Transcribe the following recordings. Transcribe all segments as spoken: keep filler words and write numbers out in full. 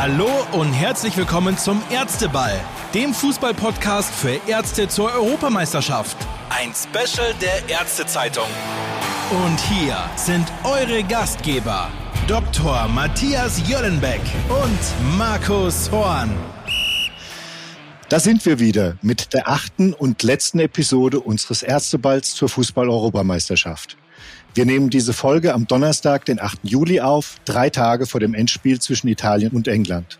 Hallo und herzlich willkommen zum Ärzteball, dem Fußballpodcast für Ärzte zur Europameisterschaft. Ein Special der Ärztezeitung. Und hier sind eure Gastgeber, Doktor Matthias Jöllenbeck und Markus Horn. Da sind wir wieder mit der achten und letzten Episode unseres Ärzteballs zur Fußball-Europameisterschaft. Wir nehmen diese Folge am Donnerstag, den achten Juli auf, drei Tage vor dem Endspiel zwischen Italien und England.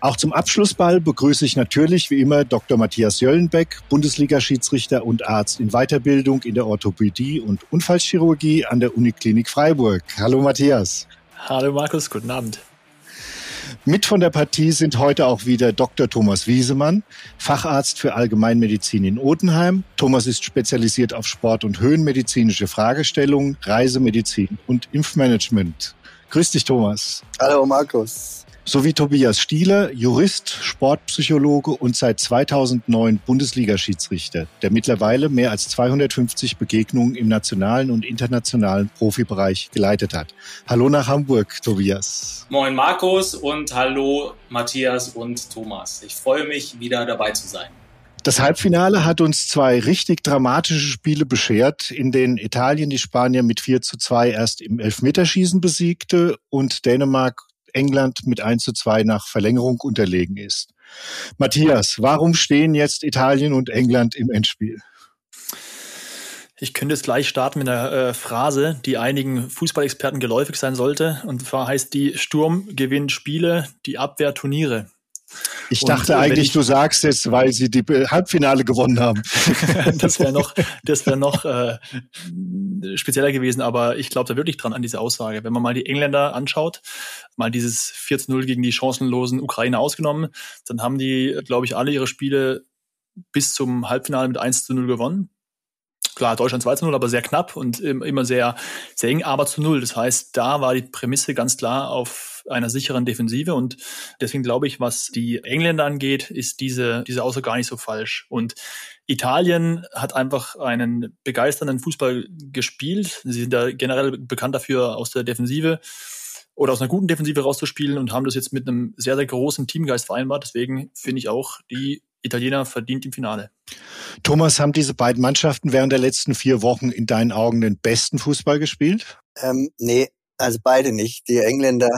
Auch zum Abschlussball begrüße ich natürlich wie immer Doktor Matthias Jöllenbeck, Bundesliga-Schiedsrichter und Arzt in Weiterbildung in der Orthopädie und Unfallchirurgie an der Uniklinik Freiburg. Hallo Matthias. Hallo Markus, guten Abend. Mit von der Partie sind heute auch wieder Doktor Thomas Wiesemann, Facharzt für Allgemeinmedizin in Odenheim. Thomas ist spezialisiert auf Sport- und höhenmedizinische Fragestellungen, Reisemedizin und Impfmanagement. Grüß dich, Thomas. Hallo, Markus. Sowie Tobias Stieler, Jurist, Sportpsychologe und seit zweitausendneun Bundesliga-Schiedsrichter, der mittlerweile mehr als zweihundertfünfzig Begegnungen im nationalen und internationalen Profibereich geleitet hat. Hallo nach Hamburg, Tobias. Moin Markus und hallo Matthias und Thomas. Ich freue mich, wieder dabei zu sein. Das Halbfinale hat uns zwei richtig dramatische Spiele beschert, in denen Italien die Spanier mit vier zu zwei erst im Elfmeterschießen besiegte und Dänemark England mit eins zu zwei nach Verlängerung unterlegen ist. Matthias, warum stehen jetzt Italien und England im Endspiel? Ich könnte jetzt gleich starten mit einer äh, Phrase, die einigen Fußballexperten geläufig sein sollte. Und zwar heißt die: Sturm gewinnt Spiele, die Abwehr Turniere. Ich dachte und, eigentlich, ich, du sagst es, weil sie die Halbfinale gewonnen haben. Das wäre noch, das wär noch äh, spezieller gewesen, aber ich glaube da wirklich dran an diese Aussage. Wenn man mal die Engländer anschaut, mal dieses vier zu null gegen die chancenlosen Ukrainer ausgenommen, dann haben die, glaube ich, alle ihre Spiele bis zum Halbfinale mit eins zu null gewonnen. Klar, Deutschland zwei zu null, aber sehr knapp und immer sehr, sehr eng, aber zu null. Das heißt, da war die Prämisse ganz klar auf einer sicheren Defensive und deswegen glaube ich, was die Engländer angeht, ist diese, diese Aussage gar nicht so falsch. Und Italien hat einfach einen begeisternden Fußball gespielt. Sie sind da generell bekannt dafür, aus der Defensive oder aus einer guten Defensive rauszuspielen und haben das jetzt mit einem sehr, sehr großen Teamgeist vereinbart. Deswegen finde ich auch, die Italiener verdient im Finale. Thomas, haben diese beiden Mannschaften während der letzten vier Wochen in deinen Augen den besten Fußball gespielt? Ähm, nee, also beide nicht. Die Engländer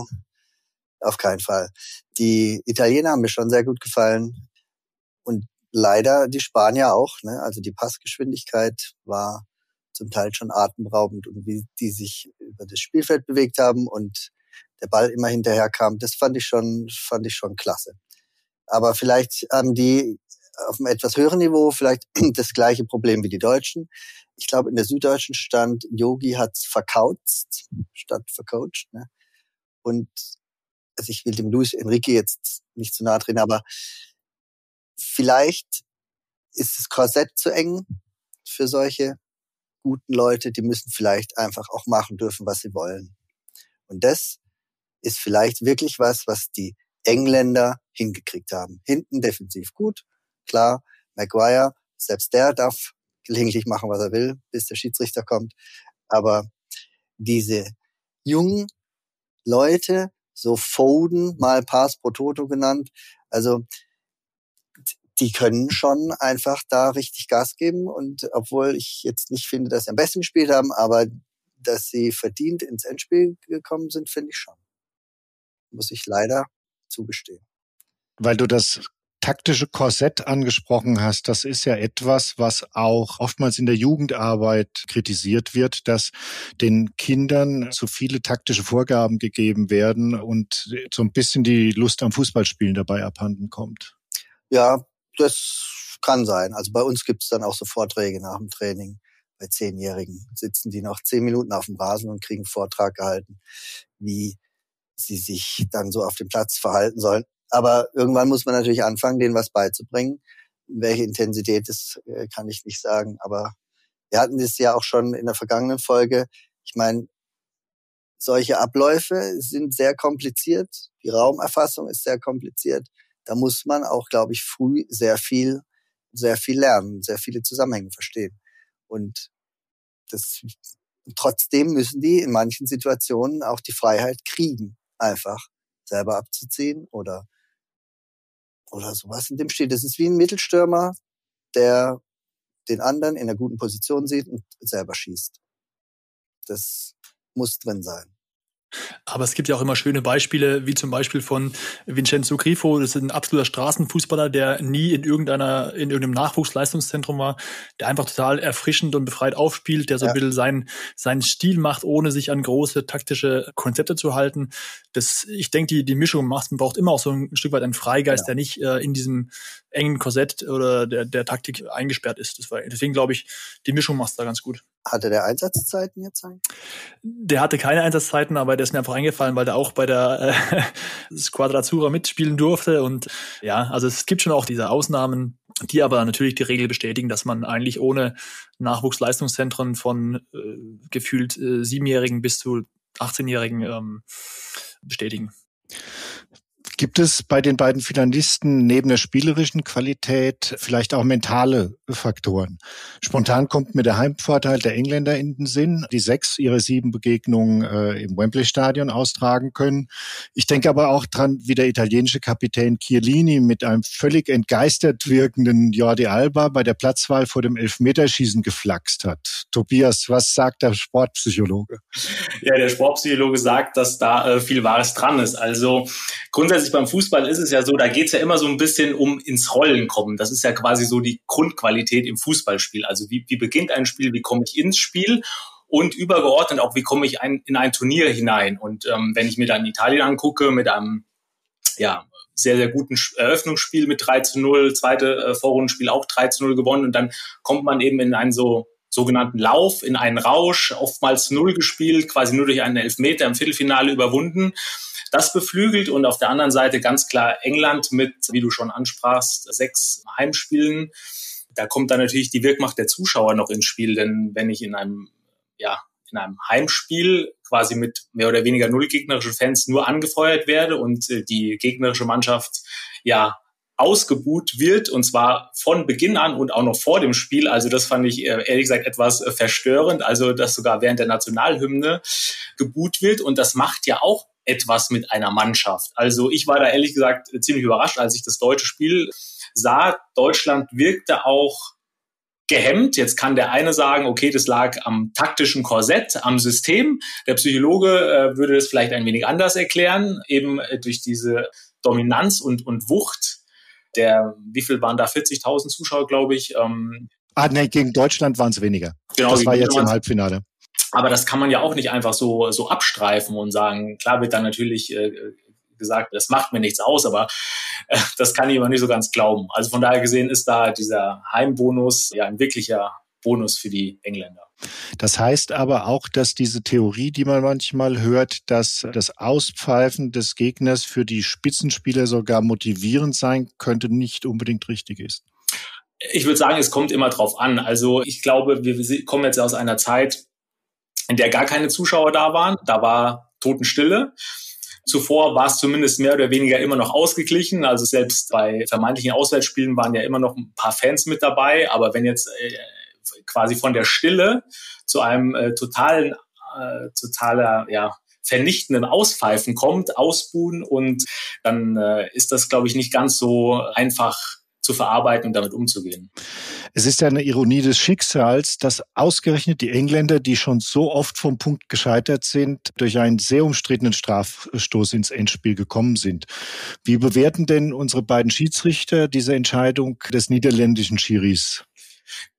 auf keinen Fall. Die Italiener haben mir schon sehr gut gefallen und leider die Spanier auch, ne? Also die Passgeschwindigkeit war zum Teil schon atemberaubend und wie die sich über das Spielfeld bewegt haben und der Ball immer hinterherkam, das fand ich schon, fand ich schon klasse. Aber vielleicht haben die auf einem etwas höheren Niveau vielleicht das gleiche Problem wie die Deutschen. Ich glaube, in der Süddeutschen stand, Jogi hat's verkauzt, statt vercoacht. Ne? Und also ich will dem Luis Enrique jetzt nicht zu nahe treten, aber vielleicht ist das Korsett zu eng für solche guten Leute. Die müssen vielleicht einfach auch machen dürfen, was sie wollen. Und das ist vielleicht wirklich was, was die Engländer hingekriegt haben. Hinten defensiv gut, klar, Maguire, selbst der darf gelegentlich machen, was er will, bis der Schiedsrichter kommt. Aber diese jungen Leute, so Foden, mal Pass pro Toto genannt, also die können schon einfach da richtig Gas geben. Und obwohl ich jetzt nicht finde, dass sie am besten gespielt haben, aber dass sie verdient ins Endspiel gekommen sind, finde ich schon. Muss ich leider zugestehen. Weil du das taktische Korsett angesprochen hast, das ist ja etwas, was auch oftmals in der Jugendarbeit kritisiert wird, dass den Kindern zu viele taktische Vorgaben gegeben werden und so ein bisschen die Lust am Fußballspielen dabei abhanden kommt. Ja, das kann sein. Also bei uns gibt es dann auch so Vorträge nach dem Training. Bei Zehnjährigen sitzen die noch zehn Minuten auf dem Rasen und kriegen einen Vortrag gehalten, wie sie sich dann so auf dem Platz verhalten sollen. Aber irgendwann muss man natürlich anfangen, denen was beizubringen. Welche Intensität, das kann ich nicht sagen. Aber wir hatten das ja auch schon in der vergangenen Folge. Ich meine, solche Abläufe sind sehr kompliziert. Die Raumerfassung ist sehr kompliziert. Da muss man auch, glaube ich, früh sehr viel, sehr viel lernen, sehr viele Zusammenhänge verstehen. Und das, trotzdem müssen die in manchen Situationen auch die Freiheit kriegen, einfach selber abzuziehen oder oder sowas in dem Stil. Das ist wie ein Mittelstürmer, der den anderen in einer guten Position sieht und selber schießt. Das muss drin sein. Aber es gibt ja auch immer schöne Beispiele, wie zum Beispiel von Vincenzo Grifo. Das ist ein absoluter Straßenfußballer, der nie in irgendeiner, in irgendeinem Nachwuchsleistungszentrum war, der einfach total erfrischend und befreit aufspielt, der so ja. ein bisschen seinen, seinen Stil macht, ohne sich an große taktische Konzepte zu halten. Das, ich denke, die, die Mischung macht, man braucht immer auch so ein Stück weit einen Freigeist, ja. der nicht äh, in diesem engen Korsett oder der, der Taktik eingesperrt ist. Das war, deswegen glaube ich, die Mischung macht es da ganz gut. Hatte der Einsatzzeiten jetzt eigentlich? Der hatte keine Einsatzzeiten, aber der ist mir einfach eingefallen, weil der auch bei der äh, Squadratura mitspielen durfte. Und ja, also es gibt schon auch diese Ausnahmen, die aber natürlich die Regel bestätigen, dass man eigentlich ohne Nachwuchsleistungszentren von äh, gefühlt äh, Siebenjährigen bis zu achtzehnjährigen ähm, bestätigen. Gibt es bei den beiden Finalisten neben der spielerischen Qualität vielleicht auch mentale Faktoren? Spontan kommt mir der Heimvorteil der Engländer in den Sinn, die sechs ihrer sieben Begegnungen äh, im Wembley-Stadion austragen können. Ich denke aber auch dran, wie der italienische Kapitän Chiellini mit einem völlig entgeistert wirkenden Jordi Alba bei der Platzwahl vor dem Elfmeterschießen geflaxt hat. Tobias, was sagt der Sportpsychologe? Ja, der Sportpsychologe sagt, dass da äh, viel Wahres dran ist. Also grundsätzlich beim Fußball ist es ja so, da geht es ja immer so ein bisschen um ins Rollen kommen. Das ist ja quasi so die Grundqualität im Fußballspiel. Also wie, wie beginnt ein Spiel, wie komme ich ins Spiel und übergeordnet auch, wie komme ich ein, in ein Turnier hinein. Und ähm, wenn ich mir dann Italien angucke mit einem ja, sehr, sehr guten Eröffnungsspiel mit drei zu null, zweite äh, Vorrundenspiel auch drei zu null gewonnen und dann kommt man eben in einen so sogenannten Lauf, in einen Rausch, oftmals null gespielt, quasi nur durch einen Elfmeter im Viertelfinale überwunden. Das beflügelt und auf der anderen Seite ganz klar England mit, wie du schon ansprachst, sechs Heimspielen. Da kommt dann natürlich die Wirkmacht der Zuschauer noch ins Spiel, denn wenn ich in einem, ja, in einem Heimspiel quasi mit mehr oder weniger null gegnerischen Fans nur angefeuert werde und die gegnerische Mannschaft ja ausgebuht wird und zwar von Beginn an und auch noch vor dem Spiel. Also das fand ich ehrlich gesagt etwas verstörend, also dass sogar während der Nationalhymne gebuht wird und das macht ja auch etwas mit einer Mannschaft. Also ich war da ehrlich gesagt ziemlich überrascht, als ich das deutsche Spiel sah. Deutschland wirkte auch gehemmt. Jetzt kann der eine sagen, okay, das lag am taktischen Korsett, am System. Der Psychologe äh, würde das vielleicht ein wenig anders erklären, eben äh, durch diese Dominanz und, und Wucht der, wie viel waren da, vierzigtausend Zuschauer, glaube ich. Ähm, ah, nee, gegen Deutschland waren es weniger. Genau, das war jetzt im Halbfinale. Aber das kann man ja auch nicht einfach so so abstreifen und sagen, klar wird dann natürlich äh, gesagt, das macht mir nichts aus, aber äh, das kann ich immer nicht so ganz glauben. Also von daher gesehen ist da dieser Heimbonus ja ein wirklicher Bonus für die Engländer. Das heißt aber auch, dass diese Theorie, die man manchmal hört, dass das Auspfeifen des Gegners für die Spitzenspieler sogar motivierend sein könnte, nicht unbedingt richtig ist. Ich würde sagen, es kommt immer drauf an. Also ich glaube, wir kommen jetzt aus einer Zeit, in der gar keine Zuschauer da waren. Da war Totenstille. Zuvor war es zumindest mehr oder weniger immer noch ausgeglichen. Also selbst bei vermeintlichen Auswärtsspielen waren ja immer noch ein paar Fans mit dabei. Aber wenn jetzt äh, quasi von der Stille zu einem äh, totalen, äh, totaler, ja, vernichtenden Auspfeifen kommt, Ausbuhen, und dann äh, ist das, glaube ich, nicht ganz so einfach zu verarbeiten und damit umzugehen. Es ist ja eine Ironie des Schicksals, dass ausgerechnet die Engländer, die schon so oft vom Punkt gescheitert sind, durch einen sehr umstrittenen Strafstoß ins Endspiel gekommen sind. Wie bewerten denn unsere beiden Schiedsrichter diese Entscheidung des niederländischen Schiris?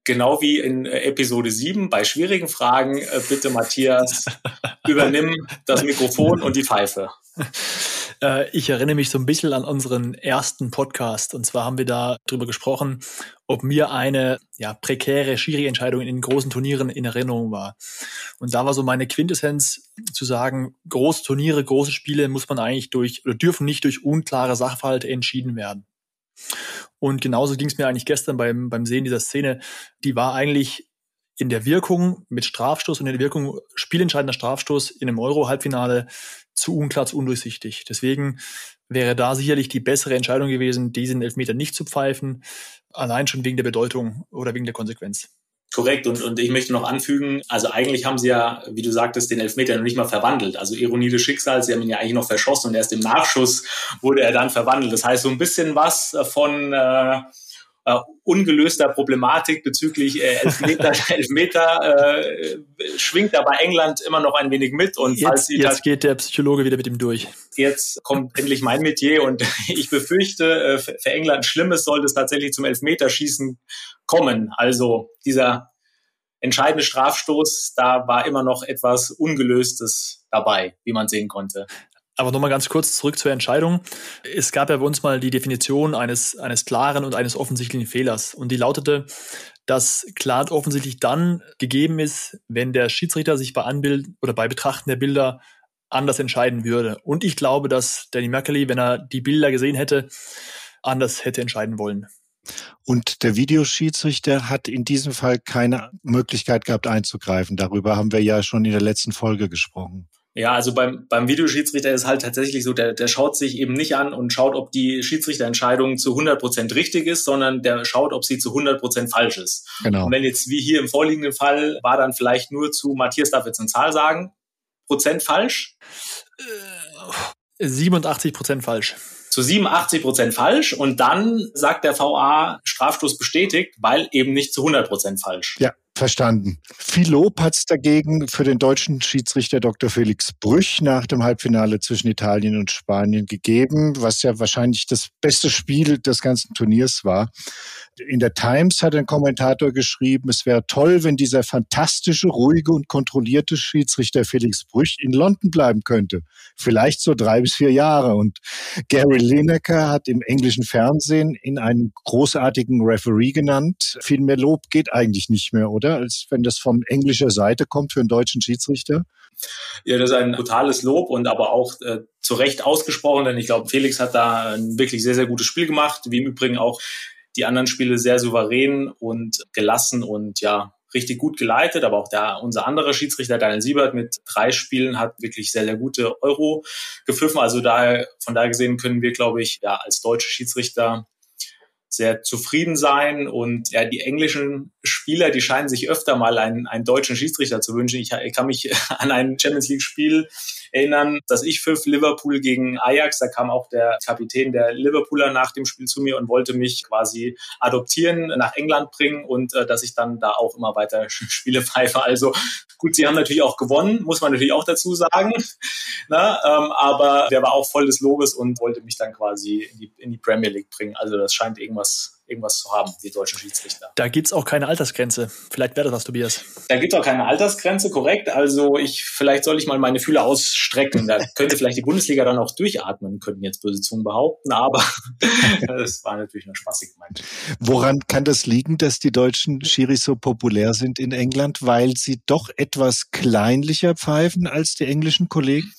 Genau wie in Episode sieben, bei schwierigen Fragen, bitte Matthias, übernimm das Mikrofon und die Pfeife. Ich erinnere mich so ein bisschen an unseren ersten Podcast. Und zwar haben wir da drüber gesprochen, ob mir eine ja, prekäre Schiri-Entscheidung in großen Turnieren in Erinnerung war. Und da war so meine Quintessenz zu sagen, große Turniere, große Spiele muss man eigentlich durch oder dürfen nicht durch unklare Sachverhalte entschieden werden. Und genauso ging es mir eigentlich gestern beim, beim Sehen dieser Szene. Die war eigentlich in der Wirkung mit Strafstoß und in der Wirkung spielentscheidender Strafstoß in einem Euro-Halbfinale zu unklar, zu undurchsichtig. Deswegen wäre da sicherlich die bessere Entscheidung gewesen, diesen Elfmeter nicht zu pfeifen, allein schon wegen der Bedeutung oder wegen der Konsequenz. Korrekt. Und, und ich möchte noch anfügen, also eigentlich haben sie ja, wie du sagtest, den Elfmeter noch nicht mal verwandelt. Also Ironie des Schicksals, sie haben ihn ja eigentlich noch verschossen und erst im Nachschuss wurde er dann verwandelt. Das heißt, so ein bisschen was von äh, äh, ungelöster Problematik bezüglich äh, Elfmeter, Elfmeter äh, schwingt da bei England immer noch ein wenig mit. Und jetzt, falls sie jetzt das, geht der Psychologe wieder mit ihm durch. Jetzt kommt endlich mein Metier und ich befürchte, äh, für, für England Schlimmes sollte es tatsächlich zum Elfmeterschießen kommen. Also dieser entscheidende Strafstoß, da war immer noch etwas Ungelöstes dabei, wie man sehen konnte. Aber nochmal ganz kurz zurück zur Entscheidung. Es gab ja bei uns mal die Definition eines, eines klaren und eines offensichtlichen Fehlers. Und die lautete, dass klar und offensichtlich dann gegeben ist, wenn der Schiedsrichter sich bei Anbild oder bei Betrachten der Bilder anders entscheiden würde. Und ich glaube, dass Danny Merkley, wenn er die Bilder gesehen hätte, anders hätte entscheiden wollen. Und der Videoschiedsrichter hat in diesem Fall keine Möglichkeit gehabt einzugreifen. Darüber haben wir ja schon in der letzten Folge gesprochen. Ja, also beim, beim Videoschiedsrichter ist halt tatsächlich so, der, der schaut sich eben nicht an und schaut, ob die Schiedsrichterentscheidung zu hundert Prozent richtig ist, sondern der schaut, ob sie zu hundert Prozent falsch ist. Genau. Und wenn jetzt, wie hier im vorliegenden Fall, war dann vielleicht nur zu, Matthias darf jetzt eine Zahl sagen, Prozent falsch? siebenundachtzig Prozent falsch. Zu siebenundachtzig Prozent falsch und dann sagt der V A Strafstoß bestätigt, weil eben nicht zu hundert Prozent falsch. Ja, verstanden. Viel Lob hat es dagegen für den deutschen Schiedsrichter Doktor Felix Brüch nach dem Halbfinale zwischen Italien und Spanien gegeben, was ja wahrscheinlich das beste Spiel des ganzen Turniers war. In der Times hat ein Kommentator geschrieben, es wäre toll, wenn dieser fantastische, ruhige und kontrollierte Schiedsrichter Felix Brüch in London bleiben könnte. Vielleicht so drei bis vier Jahre. Und Gary Lineker hat im englischen Fernsehen in einen großartigen Referee genannt. Viel mehr Lob geht eigentlich nicht mehr, oder? Als wenn das von englischer Seite kommt für einen deutschen Schiedsrichter. Ja, das ist ein brutales Lob und aber auch äh, zu Recht ausgesprochen, denn ich glaube, Felix hat da ein wirklich sehr, sehr gutes Spiel gemacht, wie im Übrigen auch die anderen Spiele sehr souverän und gelassen und ja, richtig gut geleitet. Aber auch da unser anderer Schiedsrichter Daniel Siebert mit drei Spielen hat wirklich sehr, sehr gute Euro gepfiffen. Also daher, von daher gesehen können wir, glaube ich, ja, als deutsche Schiedsrichter sehr zufrieden sein. Und ja, die englischen Spieler, die scheinen sich öfter mal einen, einen deutschen Schiedsrichter zu wünschen. Ich, ich kann mich an ein Champions-League-Spiel erinnern, dass ich pfiff, Liverpool gegen Ajax. Da kam auch der Kapitän der Liverpooler nach dem Spiel zu mir und wollte mich quasi adoptieren, nach England bringen und äh, dass ich dann da auch immer weiter Spiele pfeife. Also gut, sie haben natürlich auch gewonnen, muss man natürlich auch dazu sagen. Na, ähm, aber der war auch voll des Lobes und wollte mich dann quasi in die, in die Premier League bringen. Also das scheint irgendwas irgendwas zu haben, die deutschen Schiedsrichter. Da gibt es auch keine Altersgrenze. Vielleicht wäre das was, Tobias. Da gibt es auch keine Altersgrenze, korrekt. Also ich, vielleicht soll ich mal meine Fühler ausstrecken. Da könnte vielleicht die Bundesliga dann auch durchatmen, könnten jetzt böse Zungen behaupten, aber das war natürlich nur spaßig gemeint. Woran kann das liegen, dass die deutschen Schiris so populär sind in England, weil sie doch etwas kleinlicher pfeifen als die englischen Kollegen?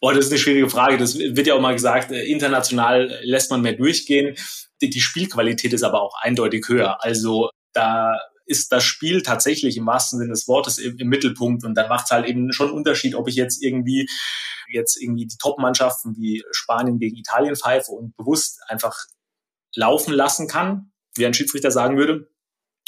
Boah, das ist eine schwierige Frage. Das wird ja auch mal gesagt, international lässt man mehr durchgehen. Die Spielqualität ist aber auch eindeutig höher. Also da ist das Spiel tatsächlich im wahrsten Sinne des Wortes im, im Mittelpunkt und dann macht es halt eben schon einen Unterschied, ob ich jetzt irgendwie jetzt irgendwie die Top-Mannschaften wie Spanien gegen Italien pfeife und bewusst einfach laufen lassen kann, wie ein Schiedsrichter sagen würde,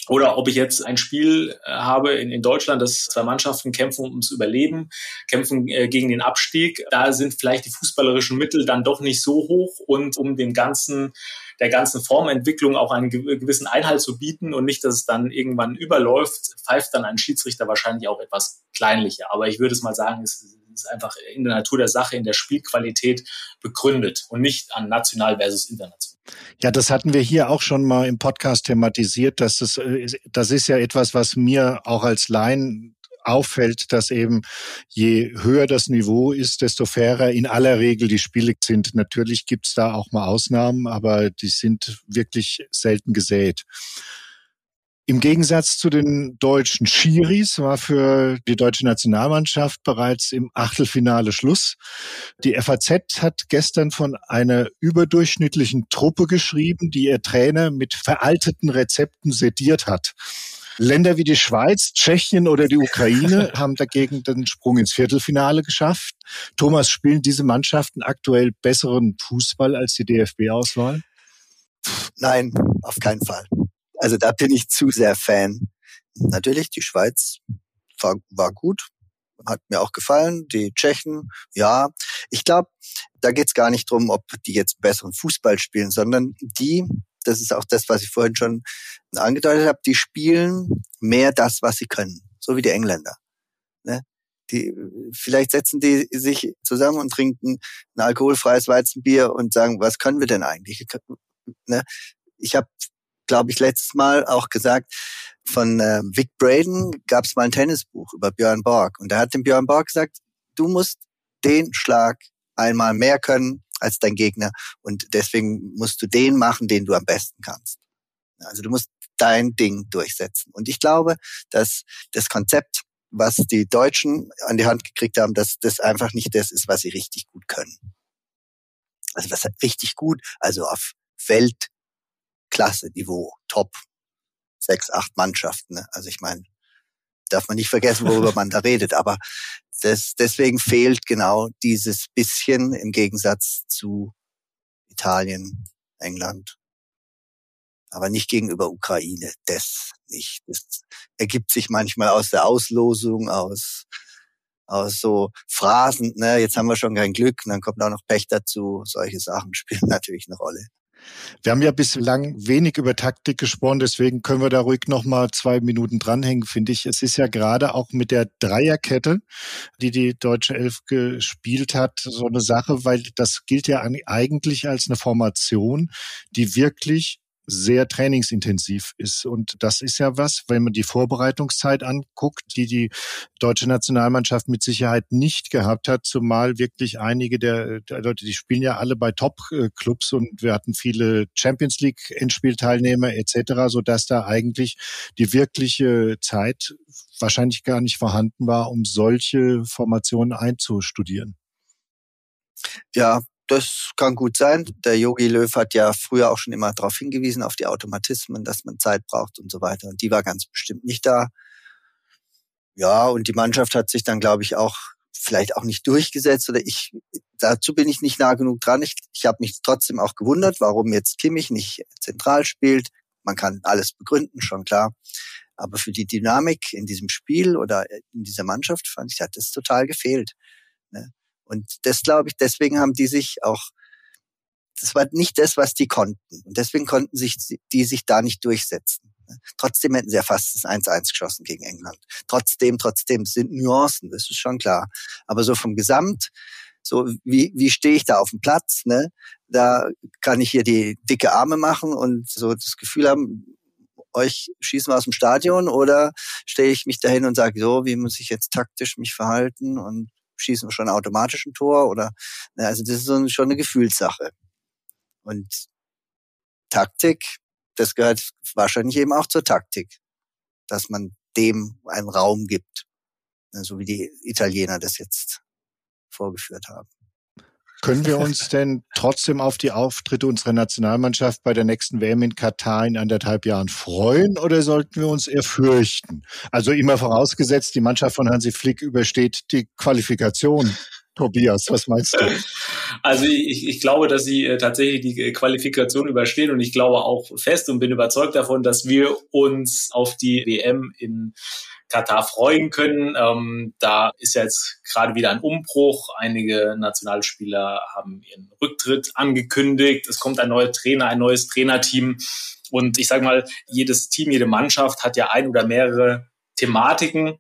oder ob ich jetzt ein Spiel äh, habe in, in Deutschland, dass zwei Mannschaften kämpfen ums Überleben, kämpfen äh, gegen den Abstieg. Da sind vielleicht die fußballerischen Mittel dann doch nicht so hoch und um den ganzen der ganzen Formentwicklung auch einen gewissen Einhalt zu bieten und nicht, dass es dann irgendwann überläuft, pfeift dann ein Schiedsrichter wahrscheinlich auch etwas kleinlicher. Aber ich würde es mal sagen, es ist einfach in der Natur der Sache, in der Spielqualität begründet und nicht an national versus international. Ja, das hatten wir hier auch schon mal im Podcast thematisiert. Dass es, das ist ja etwas, was mir auch als Laien auffällt, dass eben je höher das Niveau ist, desto fairer in aller Regel die Spiele sind. Natürlich gibt's da auch mal Ausnahmen, aber die sind wirklich selten gesät. Im Gegensatz zu den deutschen Schiris war für die deutsche Nationalmannschaft bereits im Achtelfinale Schluss. Die F A Z hat gestern von einer überdurchschnittlichen Truppe geschrieben, die ihr Trainer mit veralteten Rezepten sediert hat. Länder wie die Schweiz, Tschechien oder die Ukraine haben dagegen den Sprung ins Viertelfinale geschafft. Thomas, spielen diese Mannschaften aktuell besseren Fußball als die D F B-Auswahl? Nein, auf keinen Fall. Also da bin ich zu sehr Fan. natürlich, die Schweiz war, war gut, hat mir auch gefallen. Die Tschechen, ja. Ich glaube, da geht's gar nicht drum, ob die jetzt besseren Fußball spielen, sondern die, das ist auch das, was ich vorhin schon angedeutet habe, die spielen mehr das, was sie können. So wie die Engländer. Ne? Die, vielleicht setzen die sich zusammen und trinken ein alkoholfreies Weizenbier und sagen, was können wir denn eigentlich? Ne? Ich habe, glaube ich, letztes Mal auch gesagt, von äh, Vic Braden gab es mal ein Tennisbuch über Björn Borg. Und da hat dem Björn Borg gesagt, du musst den Schlag einmal mehr können als dein Gegner. Und deswegen musst du den machen, den du am besten kannst. Also du musst dein Ding durchsetzen. Und ich glaube, dass das Konzept, was die Deutschen an die Hand gekriegt haben, dass das einfach nicht das ist, was sie richtig gut können. Also was richtig gut, also auf Weltklasse-Niveau, Top, sechs, acht Mannschaften. Ne? Also ich meine, darf man nicht vergessen, worüber man da redet. Aber das, deswegen fehlt genau dieses bisschen im Gegensatz zu Italien, England. Aber nicht gegenüber Ukraine. Das nicht. Das ergibt sich manchmal aus der Auslosung, aus aus so Phrasen. Ne? Jetzt haben wir schon kein Glück. Und dann kommt auch noch Pech dazu. Solche Sachen spielen natürlich eine Rolle. Wir haben ja bislang wenig über Taktik gesprochen, deswegen können wir da ruhig nochmal zwei Minuten dranhängen, finde ich. Es ist ja gerade auch mit der Dreierkette, die die deutsche Elf gespielt hat, so eine Sache, weil das gilt ja eigentlich als eine Formation, die wirklich sehr trainingsintensiv ist. Und das ist ja was, wenn man die Vorbereitungszeit anguckt, die die deutsche Nationalmannschaft mit Sicherheit nicht gehabt hat, zumal wirklich einige der, der Leute, die spielen ja alle bei Top-Clubs und wir hatten viele Champions-League-Endspielteilnehmer et cetera, sodass da eigentlich die wirkliche Zeit wahrscheinlich gar nicht vorhanden war, um solche Formationen einzustudieren. Ja, das kann gut sein. Der Jogi Löw hat ja früher auch schon immer darauf hingewiesen, auf die Automatismen, dass man Zeit braucht und so weiter. Und die war ganz bestimmt nicht da. Ja, und die Mannschaft hat sich dann, glaube ich, auch vielleicht auch nicht durchgesetzt. Oder ich, dazu bin ich nicht nah genug dran. Ich, ich habe mich trotzdem auch gewundert, warum jetzt Kimmich nicht zentral spielt. Man kann alles begründen, schon klar. Aber für die Dynamik in diesem Spiel oder in dieser Mannschaft, fand ich, hat das total gefehlt. Ne? Und das, glaube ich, deswegen haben die sich auch, das war nicht das, was die konnten. Und deswegen konnten sich die sich da nicht durchsetzen. Trotzdem hätten sie ja fast das eins eins geschossen gegen England. Trotzdem, trotzdem sind Nuancen, das ist schon klar. Aber so vom Gesamt, so wie wie stehe ich da auf dem Platz, ne? Da kann ich hier die dicke Arme machen und so das Gefühl haben, euch schießen wir aus dem Stadion, oder stelle ich mich dahin und sage, so, wie muss ich jetzt taktisch mich verhalten und schießen wir schon automatisch ein Tor, oder, also das ist so eine, schon eine Gefühlssache. Und Taktik, das gehört wahrscheinlich eben auch zur Taktik, dass man dem einen Raum gibt, so wie die Italiener das jetzt vorgeführt haben. Können wir uns denn trotzdem auf die Auftritte unserer Nationalmannschaft bei der nächsten W M in Katar in anderthalb Jahren freuen, oder sollten wir uns eher fürchten? Also immer vorausgesetzt, die Mannschaft von Hansi Flick übersteht die Qualifikation. Tobias, was meinst du? Also ich, ich glaube, dass sie tatsächlich die Qualifikation überstehen, und ich glaube auch fest und bin überzeugt davon, dass wir uns auf die W M in Katar freuen können. Ähm, da ist ja jetzt gerade wieder ein Umbruch. Einige Nationalspieler haben ihren Rücktritt angekündigt. Es kommt ein neuer Trainer, ein neues Trainerteam. Und ich sage mal, jedes Team, jede Mannschaft hat ja ein oder mehrere Thematiken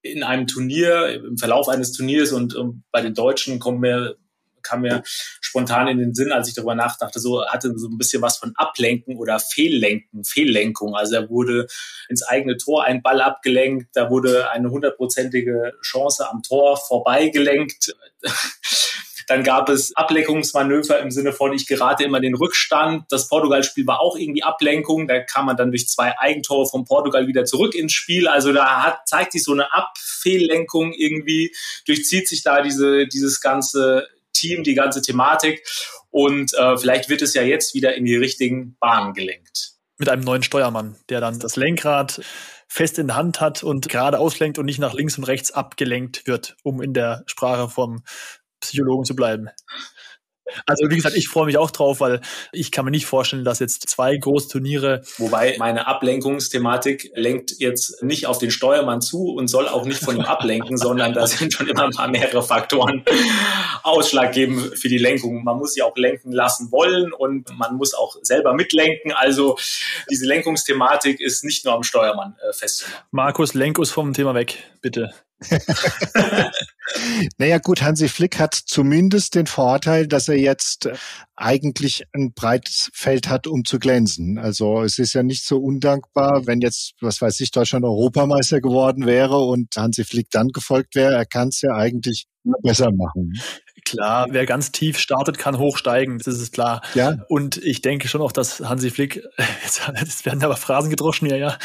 in einem Turnier, im Verlauf eines Turniers. Und um, bei den Deutschen kommen mir kam mir spontan in den Sinn, als ich darüber nachdachte, so hatte so ein bisschen was von Ablenken oder Fehllenken, Fehllenkung. Also da wurde ins eigene Tor ein Ball abgelenkt, da wurde eine hundertprozentige Chance am Tor vorbeigelenkt. Dann gab es Ablenkungsmanöver im Sinne von, ich gerate immer in den Rückstand. Das Portugal-Spiel war auch irgendwie Ablenkung. Da kam man dann durch zwei Eigentore von Portugal wieder zurück ins Spiel. Also da hat, zeigt sich so eine Abfehllenkung irgendwie, durchzieht sich da diese dieses ganze Team, die ganze Thematik, und äh, vielleicht wird es ja jetzt wieder in die richtigen Bahnen gelenkt. Mit einem neuen Steuermann, der dann das Lenkrad fest in der Hand hat und gerade auslenkt und nicht nach links und rechts abgelenkt wird, um in der Sprache vom Psychologen zu bleiben. Also wie gesagt, ich freue mich auch drauf, weil ich kann mir nicht vorstellen, dass jetzt zwei große Turniere... Wobei meine Ablenkungsthematik lenkt jetzt nicht auf den Steuermann zu und soll auch nicht von ihm ablenken, sondern da sind schon immer mal mehrere Faktoren ausschlaggebend für die Lenkung. Man muss sie auch lenken lassen wollen und man muss auch selber mitlenken. Also diese Lenkungsthematik ist nicht nur am Steuermann äh, festzumachen. Markus, lenk uns vom Thema weg, bitte. Naja gut, Hansi Flick hat zumindest den Vorteil, dass er jetzt eigentlich ein breites Feld hat, um zu glänzen. Also es ist ja nicht so undankbar, wenn jetzt, was weiß ich, Deutschland Europameister geworden wäre und Hansi Flick dann gefolgt wäre. Er kann es ja eigentlich besser machen. Klar, wer ganz tief startet, kann hochsteigen, das ist klar. Ja. Und ich denke schon auch, dass Hansi Flick, jetzt, jetzt werden aber Phrasen gedroschen, ja, ja.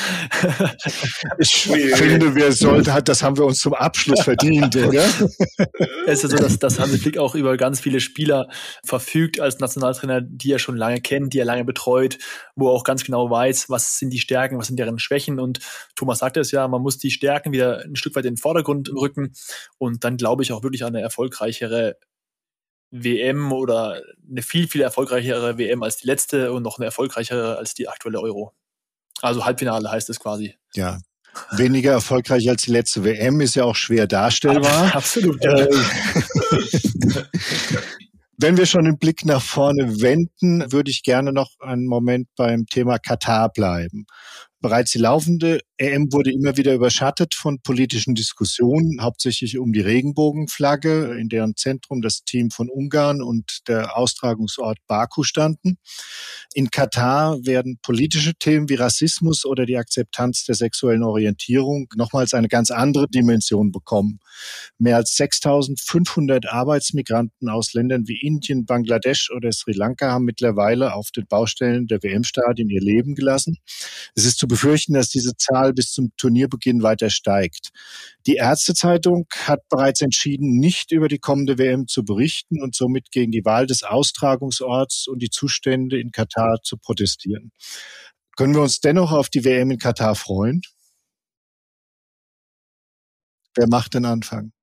Ich finde, wir sollten, das haben wir uns zum Abschluss verdient, oder? Es ist so, dass, dass Hansi Flick auch über ganz viele Spieler verfügt als Nationaltrainer, die er schon lange kennt, die er lange betreut, wo er auch ganz genau weiß, was sind die Stärken, was sind deren Schwächen. Und Thomas sagte es ja, man muss die Stärken wieder ein Stück weit in den Vordergrund rücken. Und dann glaube ich auch wirklich an eine erfolgreichere W M oder eine viel, viel erfolgreichere W M als die letzte und noch eine erfolgreichere als die aktuelle Euro. Also Halbfinale heißt es quasi. Ja, weniger erfolgreich als die letzte W M ist ja auch schwer darstellbar. Absolut. Äh, Wenn wir schon den Blick nach vorne wenden, würde ich gerne noch einen Moment beim Thema Katar bleiben. Bereits die laufende E M wurde immer wieder überschattet von politischen Diskussionen, hauptsächlich um die Regenbogenflagge, in deren Zentrum das Team von Ungarn und der Austragungsort Baku standen. In Katar werden politische Themen wie Rassismus oder die Akzeptanz der sexuellen Orientierung nochmals eine ganz andere Dimension bekommen. Mehr als sechstausendfünfhundert Arbeitsmigranten aus Ländern wie Indien, Bangladesch oder Sri Lanka haben mittlerweile auf den Baustellen der W M-Stadien ihr Leben gelassen. Es ist zu befürchten, dass diese Zahl bis zum Turnierbeginn weiter steigt. Die Ärztezeitung hat bereits entschieden, nicht über die kommende W M zu berichten und somit gegen die Wahl des Austragungsorts und die Zustände in Katar zu protestieren. Können wir uns dennoch auf die W M in Katar freuen? Wer macht den Anfang?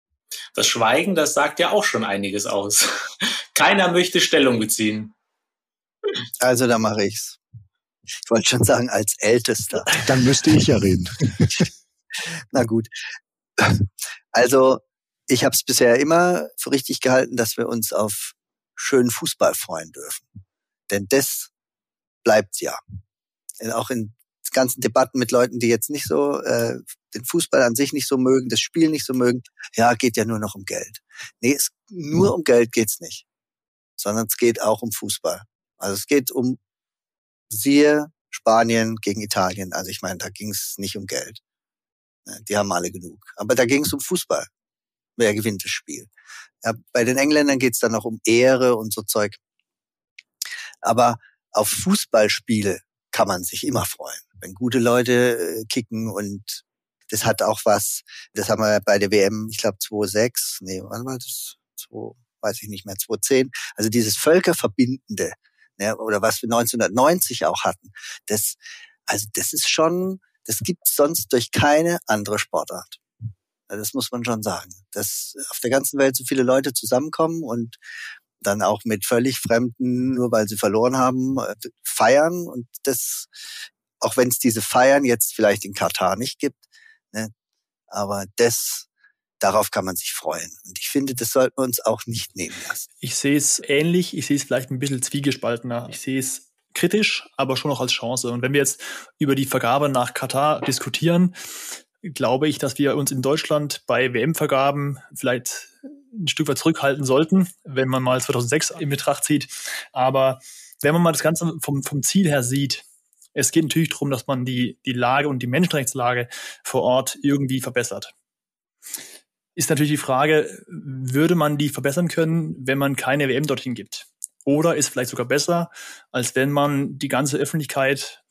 Das Schweigen, das sagt ja auch schon einiges aus. Keiner möchte Stellung beziehen. Also da mache ich's. Ich wollte schon sagen, als Ältester. Dann müsste ich ja reden. Na gut. Also ich habe es bisher immer für richtig gehalten, dass wir uns auf schönen Fußball freuen dürfen. Denn das bleibt ja. Auch in ganzen Debatten mit Leuten, die jetzt nicht so äh, den Fußball an sich nicht so mögen, das Spiel nicht so mögen. Ja, geht ja nur noch um Geld. Nee, es, nur hm. um Geld geht's nicht. Sondern es geht auch um Fußball. Also es geht um siehe Spanien gegen Italien. Also ich meine, da ging es nicht um Geld. Die haben alle genug. Aber da ging es um Fußball. Wer gewinnt das Spiel? Ja, bei den Engländern geht es dann noch um Ehre und so Zeug. Aber auf Fußballspiele kann man sich immer freuen, wenn gute Leute kicken. Und das hat auch was, das haben wir bei der W M, ich glaube zweitausendsechs, nee, wann war das? zwei, weiß ich nicht mehr, zweitausendzehn. Also dieses Völkerverbindende, ja, oder was wir neunzehnhundertneunzig auch hatten. Das, also das ist schon, das gibt's sonst durch keine andere Sportart. Ja, das muss man schon sagen. Dass auf der ganzen Welt so viele Leute zusammenkommen und dann auch mit völlig Fremden, nur weil sie verloren haben, feiern. Und das, auch wenn es diese Feiern jetzt vielleicht in Katar nicht gibt, ne, aber das... Darauf kann man sich freuen. Und ich finde, das sollten wir uns auch nicht nehmen lassen. Ich sehe es ähnlich, ich sehe es vielleicht ein bisschen zwiegespaltener. Ich sehe es kritisch, aber schon auch als Chance. Und wenn wir jetzt über die Vergabe nach Katar diskutieren, glaube ich, dass wir uns in Deutschland bei W M-Vergaben vielleicht ein Stück weit zurückhalten sollten, wenn man mal zweitausendsechs in Betracht zieht. Aber wenn man mal das Ganze vom, vom Ziel her sieht, es geht natürlich darum, dass man die, die Lage und die Menschenrechtslage vor Ort irgendwie verbessert. Ist natürlich die Frage, würde man die verbessern können, wenn man keine W M dorthin gibt? Oder ist vielleicht sogar besser, als wenn man die ganze Öffentlichkeit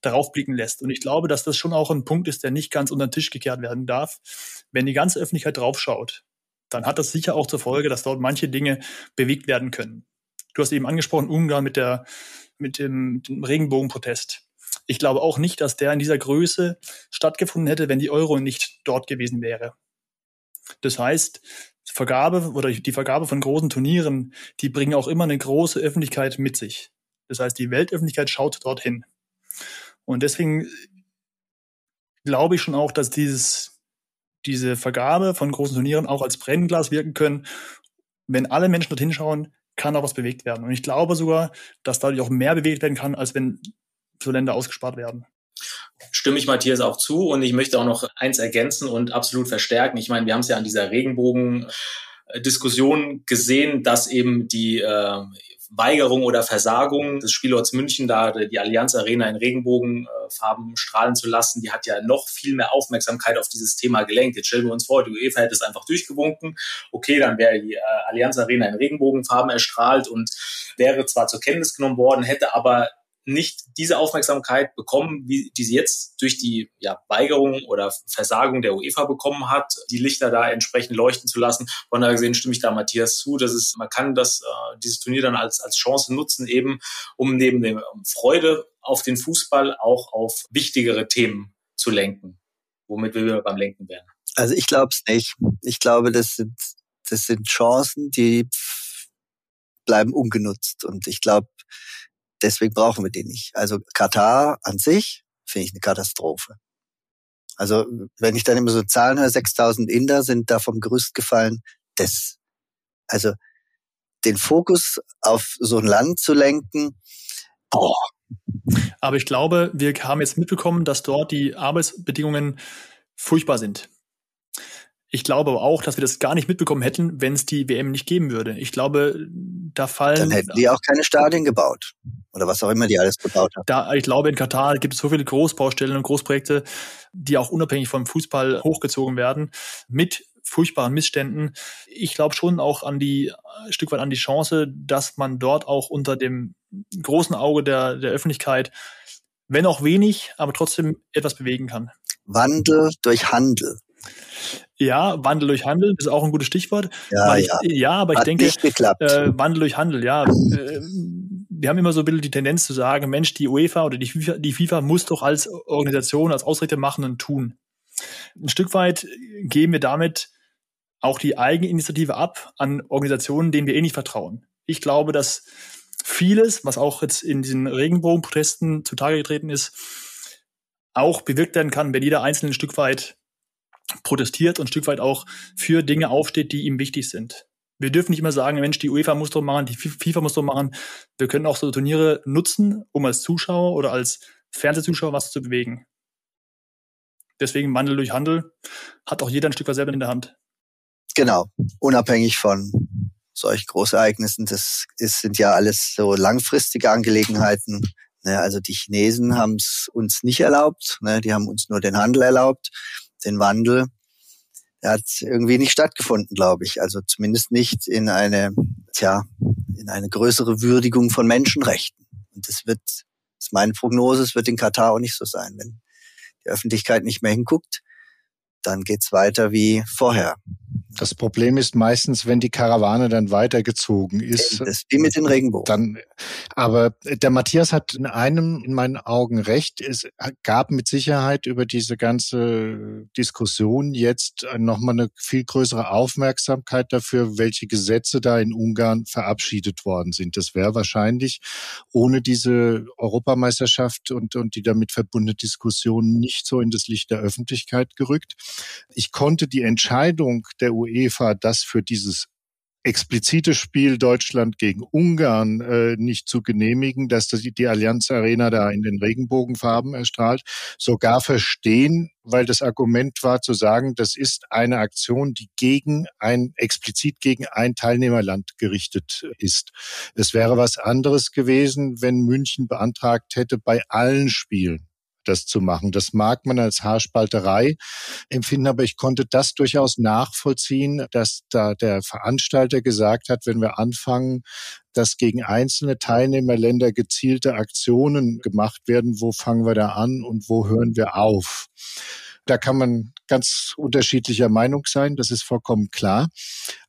darauf blicken lässt? Und ich glaube, dass das schon auch ein Punkt ist, der nicht ganz unter den Tisch gekehrt werden darf. Wenn die ganze Öffentlichkeit drauf schaut, dann hat das sicher auch zur Folge, dass dort manche Dinge bewegt werden können. Du hast eben angesprochen, Ungarn mit der, mit dem, dem Regenbogenprotest. Ich glaube auch nicht, dass der in dieser Größe stattgefunden hätte, wenn die Euro nicht dort gewesen wäre. Das heißt, Vergabe oder die Vergabe von großen Turnieren, die bringen auch immer eine große Öffentlichkeit mit sich. Das heißt, die Weltöffentlichkeit schaut dorthin. Und deswegen glaube ich schon auch, dass dieses, diese Vergabe von großen Turnieren auch als Brennglas wirken können. Wenn alle Menschen dorthin schauen, kann auch was bewegt werden. Und ich glaube sogar, dass dadurch auch mehr bewegt werden kann, als wenn so Länder ausgespart werden. Stimme ich Matthias auch zu, und ich möchte auch noch eins ergänzen und absolut verstärken. Ich meine, wir haben es ja an dieser Regenbogen-Diskussion gesehen, dass eben die äh, Weigerung oder Versagung des Spielorts München, da die Allianz Arena in Regenbogenfarben strahlen zu lassen, die hat ja noch viel mehr Aufmerksamkeit auf dieses Thema gelenkt. Jetzt stellen wir uns vor, die UEFA hätte es einfach durchgewunken. Okay, dann wäre die Allianz Arena in Regenbogenfarben erstrahlt und wäre zwar zur Kenntnis genommen worden, hätte aber nicht diese Aufmerksamkeit bekommen, wie die sie jetzt durch die ja, Weigerung oder Versagung der UEFA bekommen hat, die Lichter da entsprechend leuchten zu lassen. Von daher gesehen stimme ich da Matthias zu, dass es, man kann das, äh, dieses Turnier dann als, als Chance nutzen, eben um neben der Freude auf den Fußball auch auf wichtigere Themen zu lenken, womit wir beim Lenken wären. Also ich glaube es nicht. Ich glaube, das sind, das sind Chancen, die bleiben ungenutzt, und ich glaube, deswegen brauchen wir den nicht. Also Katar an sich finde ich eine Katastrophe. Also wenn ich dann immer so Zahlen höre, sechstausend Inder sind da vom Gerüst gefallen. Das, also den Fokus auf so ein Land zu lenken, boah. Aber ich glaube, wir haben jetzt mitbekommen, dass dort die Arbeitsbedingungen furchtbar sind. Ich glaube aber auch, dass wir das gar nicht mitbekommen hätten, wenn es die W M nicht geben würde. Ich glaube, da fallen... Dann hätten die auch keine Stadien gebaut. Oder was auch immer die alles gebaut haben. Da, ich glaube, in Katar gibt es so viele Großbaustellen und Großprojekte, die auch unabhängig vom Fußball hochgezogen werden, mit furchtbaren Missständen. Ich glaube schon auch an die, ein Stück weit an die Chance, dass man dort auch unter dem großen Auge der, der Öffentlichkeit, wenn auch wenig, aber trotzdem etwas bewegen kann. Wandel durch Handel. Ja, Wandel durch Handel ist auch ein gutes Stichwort. Ja, ich, ja. ja aber Hat ich denke, nicht geklappt. Äh, Wandel durch Handel, ja. Äh, wir haben immer so ein bisschen die Tendenz zu sagen, Mensch, die UEFA oder die FIFA, die FIFA muss doch als Organisation, als Ausrichter machen und tun. Ein Stück weit geben wir damit auch die Eigeninitiative ab an Organisationen, denen wir eh nicht vertrauen. Ich glaube, dass vieles, was auch jetzt in diesen Regenbogenprotesten zutage getreten ist, auch bewirkt werden kann, wenn jeder Einzelne ein Stück weit protestiert und ein Stück weit auch für Dinge aufsteht, die ihm wichtig sind. Wir dürfen nicht immer sagen, Mensch, die UEFA muss doch machen, die FIFA muss doch machen. Wir können auch so Turniere nutzen, um als Zuschauer oder als Fernsehzuschauer was zu bewegen. Deswegen Wandel durch Handel hat auch jeder ein Stück weit selber in der Hand. Genau, unabhängig von solch Großereignissen. Das ist, sind ja alles so langfristige Angelegenheiten. Also die Chinesen haben es uns nicht erlaubt, die haben uns nur den Handel erlaubt. Den Wandel, der hat irgendwie nicht stattgefunden, glaube ich. Also zumindest nicht in eine, tja, in eine größere Würdigung von Menschenrechten. Und das wird, das ist meine Prognose, es wird in Katar auch nicht so sein. Wenn die Öffentlichkeit nicht mehr hinguckt, dann geht's weiter wie vorher. Das Problem ist meistens, wenn die Karawane dann weitergezogen ist. Das ist wie mit den Regenbogen. Dann, aber der Matthias hat in einem, in meinen Augen recht. Es gab mit Sicherheit über diese ganze Diskussion jetzt nochmal eine viel größere Aufmerksamkeit dafür, welche Gesetze da in Ungarn verabschiedet worden sind. Das wäre wahrscheinlich ohne diese Europameisterschaft und, und die damit verbundene Diskussion nicht so in das Licht der Öffentlichkeit gerückt. Ich konnte die Entscheidung der UEFA, dass für dieses explizite Spiel Deutschland gegen Ungarn äh, nicht zu genehmigen, dass die, die Allianz Arena da in den Regenbogenfarben erstrahlt, sogar verstehen, weil das Argument war zu sagen, das ist eine Aktion, die gegen ein, explizit gegen ein Teilnehmerland gerichtet ist. Es wäre was anderes gewesen, wenn München beantragt hätte, bei allen Spielen das zu machen. Das mag man als Haarspalterei empfinden, aber ich konnte das durchaus nachvollziehen, dass da der Veranstalter gesagt hat, wenn wir anfangen, dass gegen einzelne Teilnehmerländer gezielte Aktionen gemacht werden, wo fangen wir da an und wo hören wir auf? Da kann man ganz unterschiedlicher Meinung sein, das ist vollkommen klar.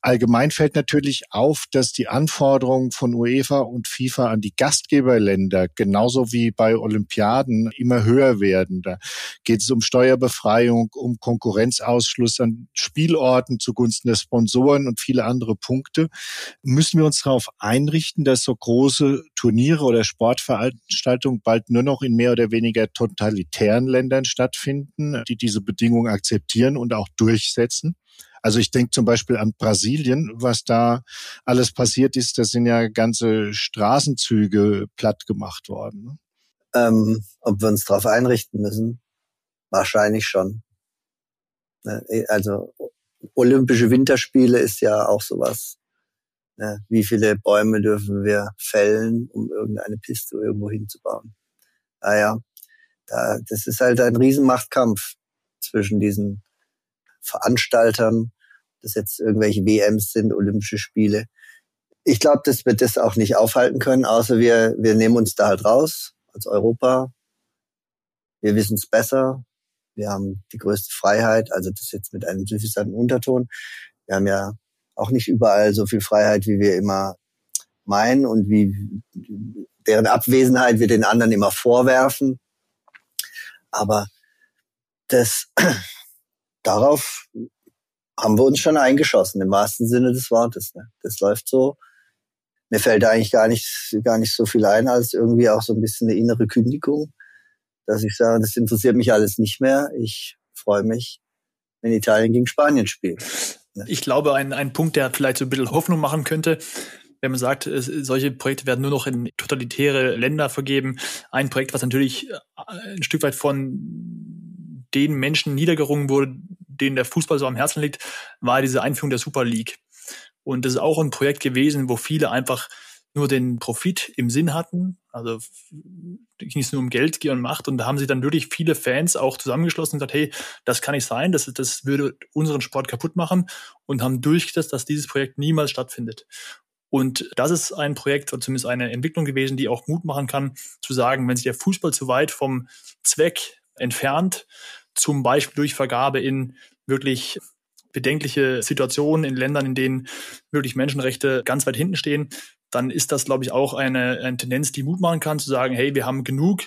Allgemein fällt natürlich auf, dass die Anforderungen von UEFA und FIFA an die Gastgeberländer genauso wie bei Olympiaden immer höher werden. Da geht es um Steuerbefreiung, um Konkurrenzausschluss an Spielorten zugunsten der Sponsoren und viele andere Punkte. Müssen wir uns darauf einrichten, dass so große Turniere oder Sportveranstaltungen bald nur noch in mehr oder weniger totalitären Ländern stattfinden, die diese Bedingungen akzeptieren und auch durchsetzen? Also ich denke zum Beispiel an Brasilien, was da alles passiert ist. Da sind ja ganze Straßenzüge platt gemacht worden. Ähm, ob wir uns darauf einrichten müssen? Wahrscheinlich schon. Also Olympische Winterspiele ist ja auch sowas. Wie viele Bäume dürfen wir fällen, um irgendeine Piste irgendwo hinzubauen? Naja, da, das ist halt ein Riesenmachtkampf zwischen diesen Veranstaltern, dass jetzt irgendwelche W Ms sind, Olympische Spiele. Ich glaube, dass wir das auch nicht aufhalten können, außer wir wir nehmen uns da halt raus als Europa. Wir wissen es besser. Wir haben die größte Freiheit, also das jetzt mit einem suffisanten Unterton. Wir haben ja auch nicht überall so viel Freiheit, wie wir immer meinen und wie deren Abwesenheit wir den anderen immer vorwerfen. Aber das... Darauf haben wir uns schon eingeschossen, im wahrsten Sinne des Wortes. Ne? Das läuft so. Mir fällt eigentlich gar nicht, gar nicht so viel ein, als irgendwie auch so ein bisschen eine innere Kündigung, dass ich sage, das interessiert mich alles nicht mehr. Ich freue mich, wenn Italien gegen Spanien spielt. Ne? Ich glaube, ein, ein Punkt, der vielleicht so ein bisschen Hoffnung machen könnte, wenn man sagt, es, solche Projekte werden nur noch in totalitäre Länder vergeben. Ein Projekt, was natürlich ein Stück weit von den Menschen niedergerungen wurde, denen der Fußball so am Herzen liegt, war diese Einführung der Super League. Und das ist auch ein Projekt gewesen, wo viele einfach nur den Profit im Sinn hatten. Also ging es nur um Geld, Gier und Macht. Und da haben sich dann wirklich viele Fans auch zusammengeschlossen und gesagt, hey, das kann nicht sein, das, das würde unseren Sport kaputt machen, und haben durchgesetzt, dass dieses Projekt niemals stattfindet. Und das ist ein Projekt oder zumindest eine Entwicklung gewesen, die auch Mut machen kann, zu sagen, wenn sich der Fußball zu weit vom Zweck entfernt, zum Beispiel durch Vergabe in wirklich bedenkliche Situationen, in Ländern, in denen wirklich Menschenrechte ganz weit hinten stehen, dann ist das, glaube ich, auch eine, eine Tendenz, die Mut machen kann, zu sagen, hey, wir haben genug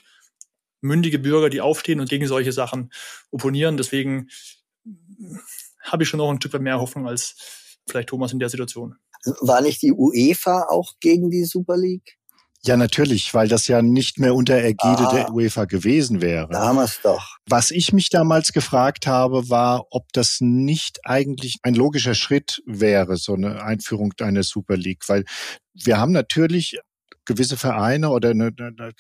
mündige Bürger, die aufstehen und gegen solche Sachen opponieren. Deswegen habe ich schon noch ein Stück weit mehr Hoffnung als vielleicht Thomas in der Situation. War nicht die UEFA auch gegen die Super League? Ja, natürlich, weil das ja nicht mehr unter Ägide ah, der UEFA gewesen wäre. Da haben wir es doch. Was ich mich damals gefragt habe, war, ob das nicht eigentlich ein logischer Schritt wäre, so eine Einführung einer Super League. Weil wir haben natürlich gewisse Vereine oder eine, eine,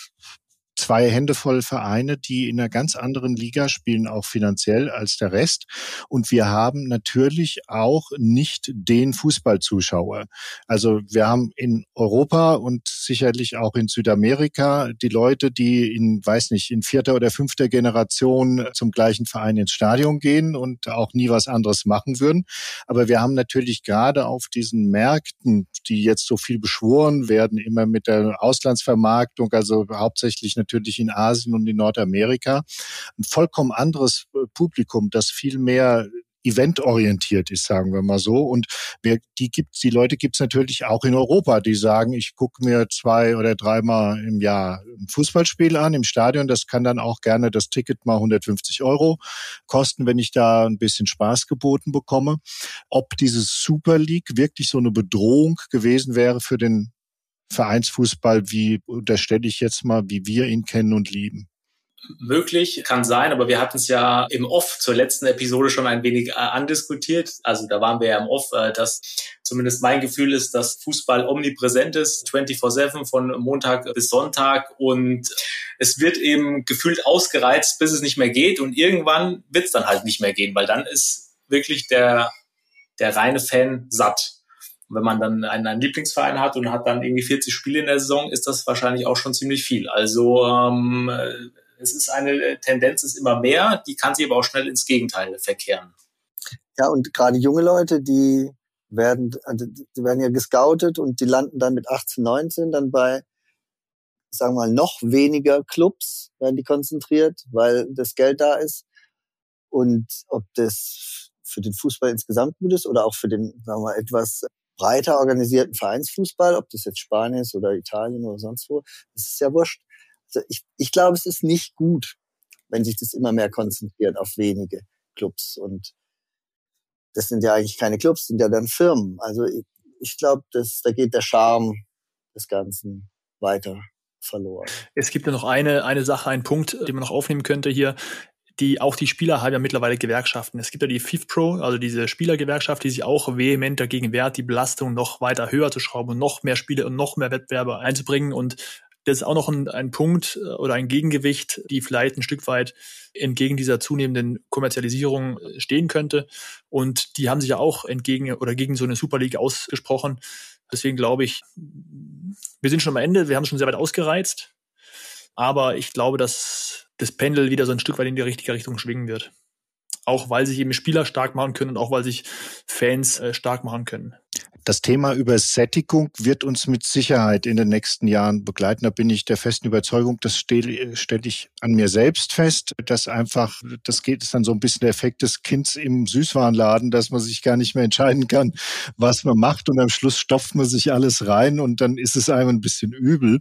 zwei Hände voll Vereine, die in einer ganz anderen Liga spielen, auch finanziell, als der Rest. Und wir haben natürlich auch nicht den Fußballzuschauer. Also wir haben in Europa und sicherlich auch in Südamerika die Leute, die in, weiß nicht, in vierter oder fünfter Generation zum gleichen Verein ins Stadion gehen und auch nie was anderes machen würden. Aber wir haben natürlich gerade auf diesen Märkten, die jetzt so viel beschworen werden, immer mit der Auslandsvermarktung, also hauptsächlich natürlich in Asien und in Nordamerika, ein vollkommen anderes Publikum, das viel mehr eventorientiert ist, sagen wir mal so. Und wer, die gibt's, die Leute gibt's natürlich auch in Europa, die sagen, ich gucke mir zwei oder dreimal im Jahr ein Fußballspiel an im Stadion. Das kann dann auch gerne das Ticket mal hundertfünfzig Euro kosten, wenn ich da ein bisschen Spaß geboten bekomme. Ob diese Super League wirklich so eine Bedrohung gewesen wäre für den Vereinsfußball, wie unterstelle ich jetzt mal, wie wir ihn kennen und lieben. Möglich, kann sein, aber wir hatten es ja im Off zur letzten Episode schon ein wenig äh, andiskutiert. Also da waren wir ja im Off, äh, dass zumindest mein Gefühl ist, dass Fußball omnipräsent ist, vierundzwanzig sieben von Montag bis Sonntag, und es wird eben gefühlt ausgereizt, bis es nicht mehr geht, und irgendwann wird es dann halt nicht mehr gehen, weil dann ist wirklich der, der reine Fan satt. Wenn man dann einen, einen Lieblingsverein hat und hat dann irgendwie vierzig Spiele in der Saison, ist das wahrscheinlich auch schon ziemlich viel. Also ähm, es ist eine Tendenz, es ist immer mehr, die kann sich aber auch schnell ins Gegenteil verkehren. Ja, und gerade junge Leute, die werden, die werden ja gescoutet und die landen dann mit achtzehn, neunzehn dann bei, sagen wir mal, noch weniger Clubs, werden die konzentriert, weil das Geld da ist. Und ob das für den Fußball insgesamt gut ist oder auch für den, sagen wir mal, etwas breiter organisierten Vereinsfußball, ob das jetzt Spanien ist oder Italien oder sonst wo, das ist ja wurscht. Also ich, ich glaube, es ist nicht gut, wenn sich das immer mehr konzentriert auf wenige Clubs. Und das sind ja eigentlich keine Clubs, sind ja dann Firmen. Also ich, ich glaube, da geht der Charme des Ganzen weiter verloren. Es gibt ja noch eine, eine Sache, einen Punkt, den man noch aufnehmen könnte hier. Die, auch die Spieler haben ja mittlerweile Gewerkschaften. Es gibt ja die FIFPro, also diese Spielergewerkschaft, die sich auch vehement dagegen wehrt, die Belastung noch weiter höher zu schrauben und noch mehr Spiele und noch mehr Wettbewerbe einzubringen. Und das ist auch noch ein, ein Punkt oder ein Gegengewicht, die vielleicht ein Stück weit entgegen dieser zunehmenden Kommerzialisierung stehen könnte. Und die haben sich ja auch entgegen oder gegen so eine Super League ausgesprochen. Deswegen glaube ich, wir sind schon am Ende. Wir haben es schon sehr weit ausgereizt. Aber ich glaube, dass das Pendel wieder so ein Stück weit in die richtige Richtung schwingen wird. Auch weil sich eben Spieler stark machen können und auch weil sich Fans äh, stark machen können. Das Thema Übersättigung wird uns mit Sicherheit in den nächsten Jahren begleiten. Da bin ich der festen Überzeugung, das stelle stell ich an mir selbst fest, dass einfach, das geht ist dann so ein bisschen der Effekt des Kindes im Süßwarenladen, dass man sich gar nicht mehr entscheiden kann, was man macht. Und am Schluss stopft man sich alles rein und dann ist es einem ein bisschen übel.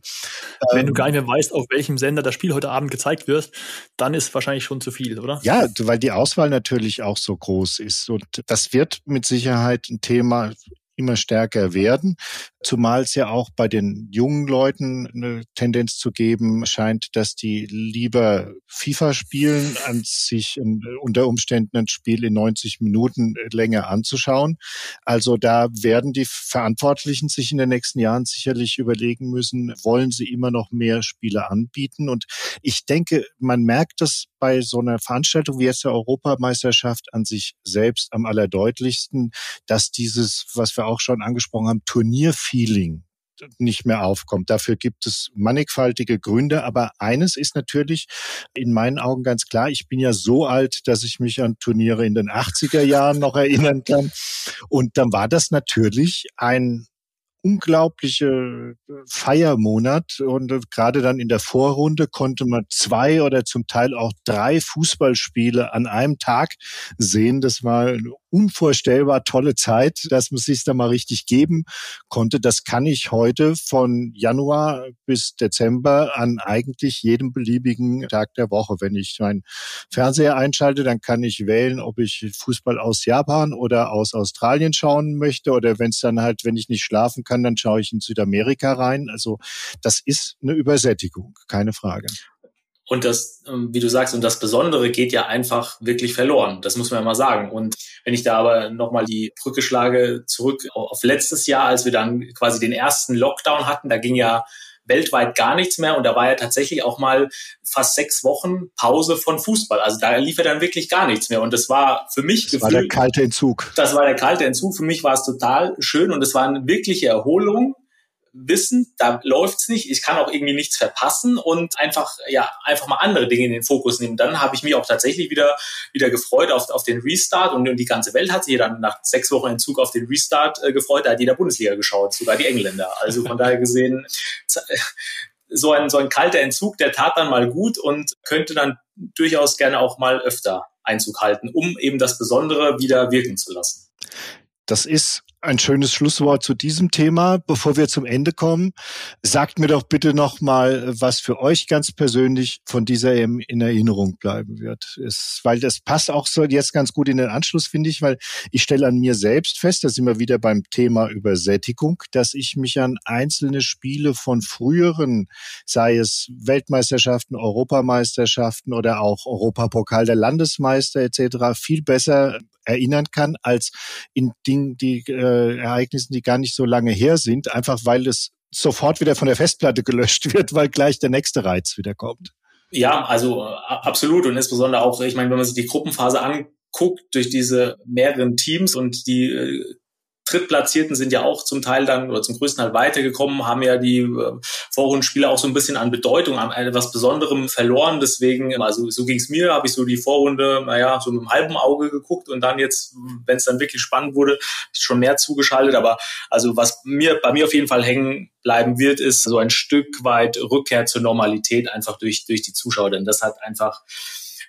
Wenn ähm, du gar nicht mehr weißt, auf welchem Sender das Spiel heute Abend gezeigt wird, dann ist wahrscheinlich schon zu viel, oder? Ja, weil die Auswahl natürlich auch so groß ist. Und das wird mit Sicherheit ein Thema immer stärker werden, zumal es ja auch bei den jungen Leuten eine Tendenz zu geben scheint, dass die lieber FIFA spielen, als sich unter Umständen ein Spiel in neunzig Minuten länger anzuschauen. Also da werden die Verantwortlichen sich in den nächsten Jahren sicherlich überlegen müssen, wollen sie immer noch mehr Spiele anbieten? Und ich denke, man merkt das bei so einer Veranstaltung wie jetzt der Europameisterschaft an sich selbst am allerdeutlichsten, dass dieses, was wir auch schon angesprochen haben, Turnierfeeling nicht mehr aufkommt. Dafür gibt es mannigfaltige Gründe, aber eines ist natürlich in meinen Augen ganz klar, ich bin ja so alt, dass ich mich an Turniere in den achtziger Jahren noch erinnern kann und dann war das natürlich ein unglaubliche Feiermonat und gerade dann in der Vorrunde konnte man zwei oder zum Teil auch drei Fußballspiele an einem Tag sehen. Das war eine unvorstellbar tolle Zeit, dass man sich da mal richtig geben konnte. Das kann ich heute von Januar bis Dezember an eigentlich jedem beliebigen Tag der Woche. Wenn ich meinen Fernseher einschalte, dann kann ich wählen, ob ich Fußball aus Japan oder aus Australien schauen möchte oder wenn es dann halt, wenn ich nicht schlafen kann, Kann, dann schaue ich in Südamerika rein. Also das ist eine Übersättigung, keine Frage. Und das, wie du sagst, und das Besondere geht ja einfach wirklich verloren. Das muss man ja mal sagen. Und wenn ich da aber nochmal die Brücke schlage zurück auf letztes Jahr, als wir dann quasi den ersten Lockdown hatten, da ging ja weltweit gar nichts mehr und da war ja tatsächlich auch mal fast sechs Wochen Pause von Fußball. Also da lief ja dann wirklich gar nichts mehr und das war für mich gefühlt... Das war der kalte Entzug. Das war der kalte Entzug. Für mich war es total schön und es war eine wirkliche Erholung. Wissen, da läuft's nicht, ich kann auch irgendwie nichts verpassen und einfach, ja, einfach mal andere Dinge in den Fokus nehmen. Dann habe ich mich auch tatsächlich wieder, wieder gefreut auf, auf den Restart und die ganze Welt hat sich dann nach sechs Wochen Entzug auf den Restart äh, gefreut. Da hat jeder Bundesliga geschaut, sogar die Engländer. Also von daher gesehen, so ein, so ein kalter Entzug, der tat dann mal gut und könnte dann durchaus gerne auch mal öfter Einzug halten, um eben das Besondere wieder wirken zu lassen. Das ist ein schönes Schlusswort zu diesem Thema. Bevor wir zum Ende kommen, sagt mir doch bitte nochmal, was für euch ganz persönlich von dieser E M in Erinnerung bleiben wird. Es, weil das passt auch so jetzt ganz gut in den Anschluss, finde ich, weil ich stelle an mir selbst fest, da sind wir wieder beim Thema Übersättigung, dass ich mich an einzelne Spiele von früheren, sei es Weltmeisterschaften, Europameisterschaften oder auch Europapokal der Landesmeister et cetera, viel besser erinnern kann als in Dingen, die äh, Ereignissen, die gar nicht so lange her sind, einfach weil es sofort wieder von der Festplatte gelöscht wird, weil gleich der nächste Reiz wieder kommt. Ja, also absolut und insbesondere auch, ich meine, wenn man sich die Gruppenphase anguckt durch diese mehreren Teams und die äh, Drittplatzierten sind ja auch zum Teil dann oder zum größten Teil weitergekommen, haben ja die äh, Vorrundenspiele auch so ein bisschen an Bedeutung, an etwas Besonderem verloren. Deswegen, also so ging's mir, habe ich so die Vorrunde, naja, so mit einem halben Auge geguckt und dann jetzt, wenn es dann wirklich spannend wurde, schon mehr zugeschaltet. Aber also was mir bei mir auf jeden Fall hängen bleiben wird, ist so ein Stück weit Rückkehr zur Normalität einfach durch durch die Zuschauer. Denn das hat einfach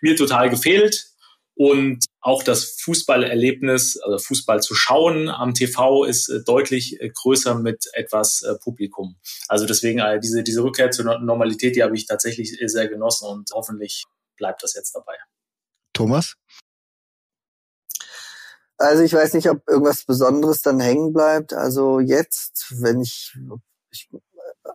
mir total gefehlt. Und auch das Fußballerlebnis, also Fußball zu schauen am T V, ist deutlich größer mit etwas Publikum. Also deswegen diese, diese Rückkehr zur Normalität, die habe ich tatsächlich sehr genossen und hoffentlich bleibt das jetzt dabei. Thomas? Also ich weiß nicht, ob irgendwas Besonderes dann hängen bleibt. Also jetzt, wenn ich, ob ich,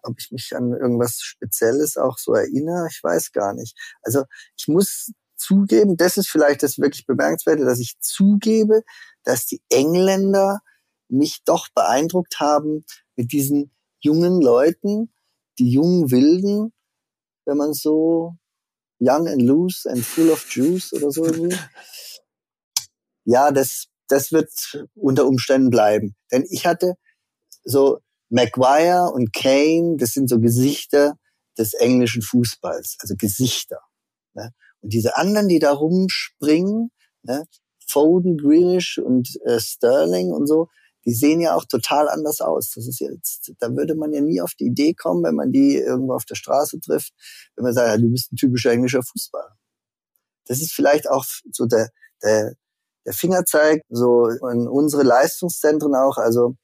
ob ich mich an irgendwas Spezielles auch so erinnere, ich weiß gar nicht. Also ich muss zugeben, das ist vielleicht das wirklich Bemerkenswerte, dass ich zugebe, dass die Engländer mich doch beeindruckt haben mit diesen jungen Leuten, die jungen Wilden, wenn man so young and loose and full of juice oder so. Ja, das, das wird unter Umständen bleiben. Denn ich hatte so Maguire und Kane, das sind so Gesichter des englischen Fußballs, also Gesichter, ne? Und diese anderen, die da rumspringen, ne, Foden, Grealish und äh, Sterling und so, die sehen ja auch total anders aus. Das ist jetzt, da würde man ja nie auf die Idee kommen, wenn man die irgendwo auf der Straße trifft, wenn man sagt, ja, du bist ein typischer englischer Fußballer. Das ist vielleicht auch so der, der, der Fingerzeig, so in unsere Leistungszentren auch, also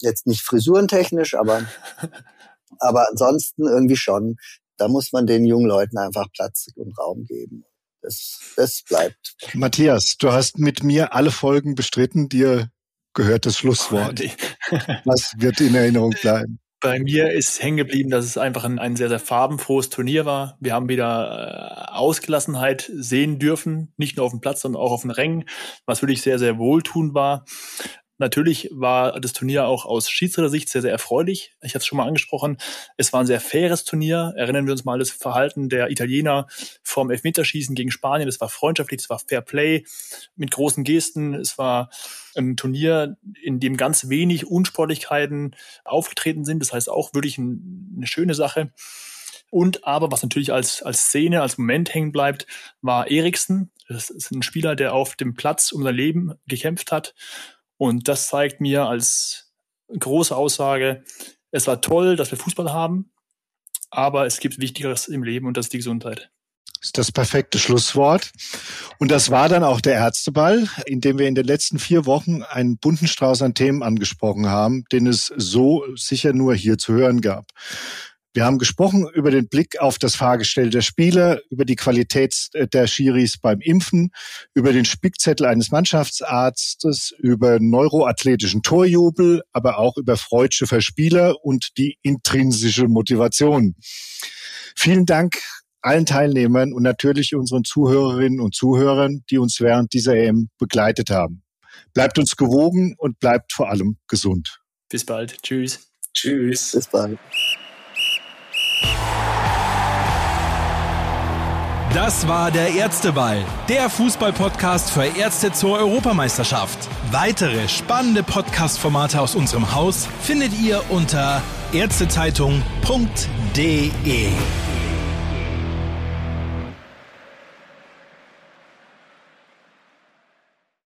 jetzt nicht frisurentechnisch, aber, aber ansonsten irgendwie schon. Da muss man den jungen Leuten einfach Platz und Raum geben. Das, das bleibt. Matthias, du hast mit mir alle Folgen bestritten. Dir gehört das Schlusswort. Was wird in Erinnerung bleiben? Bei mir ist hängen geblieben, dass es einfach ein, ein sehr, sehr farbenfrohes Turnier war. Wir haben wieder äh, Ausgelassenheit sehen dürfen. Nicht nur auf dem Platz, sondern auch auf den Rängen. Was wirklich sehr, sehr wohltuend war. Natürlich war das Turnier auch aus Schiedsrichtersicht sehr, sehr erfreulich. Ich hatte es schon mal angesprochen. Es war ein sehr faires Turnier. Erinnern wir uns mal an das Verhalten der Italiener vom Elfmeterschießen gegen Spanien. Das war freundschaftlich, das war Fair Play mit großen Gesten. Es war ein Turnier, in dem ganz wenig Unsportlichkeiten aufgetreten sind. Das heißt auch wirklich ein, eine schöne Sache. Und aber, was natürlich als, als Szene, als Moment hängen bleibt, war Eriksen. Das ist ein Spieler, der auf dem Platz um sein Leben gekämpft hat. Und das zeigt mir als große Aussage, es war toll, dass wir Fußball haben, aber es gibt Wichtigeres im Leben und das ist die Gesundheit. Das ist das perfekte Schlusswort. Und das war dann auch der Ärzteball, in dem wir in den letzten vier Wochen einen bunten Strauß an Themen angesprochen haben, den es so sicher nur hier zu hören gab. Wir haben gesprochen über den Blick auf das Fahrgestell der Spieler, über die Qualität der Schiris beim Impfen, über den Spickzettel eines Mannschaftsarztes, über neuroathletischen Torjubel, aber auch über Freudsche für Spieler und die intrinsische Motivation. Vielen Dank allen Teilnehmern und natürlich unseren Zuhörerinnen und Zuhörern, die uns während dieser E M begleitet haben. Bleibt uns gewogen und bleibt vor allem gesund. Bis bald. Tschüss. Tschüss. Bis bald. Das war der Ärzteball, der Fußball-Podcast für Ärzte zur Europameisterschaft. Weitere spannende Podcast-Formate aus unserem Haus findet ihr unter ärztezeitung punkt de.